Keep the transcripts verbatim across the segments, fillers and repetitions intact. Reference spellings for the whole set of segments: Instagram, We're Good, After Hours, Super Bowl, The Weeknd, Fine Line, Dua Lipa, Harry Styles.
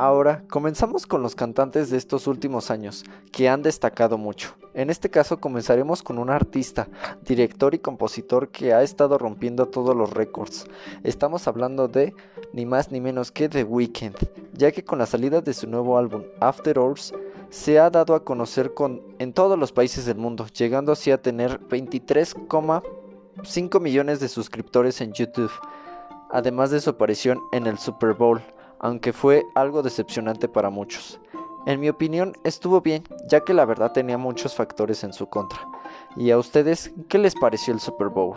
Ahora, comenzamos con los cantantes de estos últimos años, que han destacado mucho. En este caso comenzaremos con un artista, director y compositor que ha estado rompiendo todos los récords. Estamos hablando de ni más ni menos que The Weeknd, ya que con la salida de su nuevo álbum After Hours, se ha dado a conocer con, en todos los países del mundo, llegando así a tener veintitrés coma cinco millones de suscriptores en YouTube, además de su aparición en el Super Bowl, aunque fue algo decepcionante para muchos. En mi opinión estuvo bien, ya que la verdad tenía muchos factores en su contra. ¿Y a ustedes qué les pareció el Super Bowl?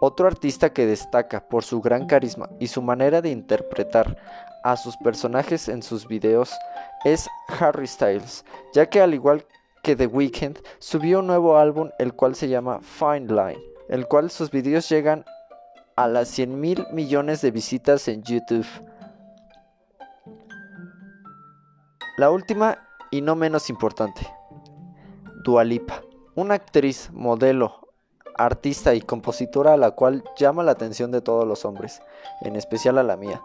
Otro artista que destaca por su gran carisma y su manera de interpretar a sus personajes en sus videos es Harry Styles, ya que al igual que The Weeknd subió un nuevo álbum el cual se llama Fine Line, el cual sus videos llegan a las cien mil millones de visitas en YouTube. La última y no menos importante, Dua Lipa, una actriz, modelo, artista y compositora a la cual llama la atención de todos los hombres, en especial a la mía.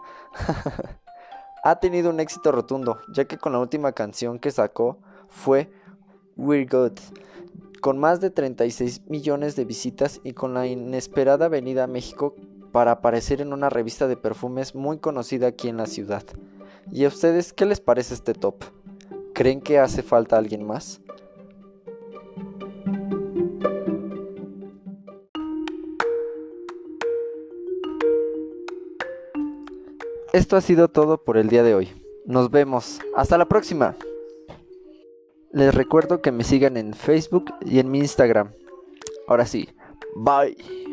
Ha tenido un éxito rotundo, ya que con la última canción que sacó fue We're Good, con más de treinta y seis millones de visitas y con la inesperada venida a México para aparecer en una revista de perfumes muy conocida aquí en la ciudad. ¿Y a ustedes qué les parece este top? ¿Creen que hace falta alguien más? Esto ha sido todo por el día de hoy. Nos vemos. ¡Hasta la próxima! Les recuerdo que me sigan en Facebook y en mi Instagram. Ahora sí, bye.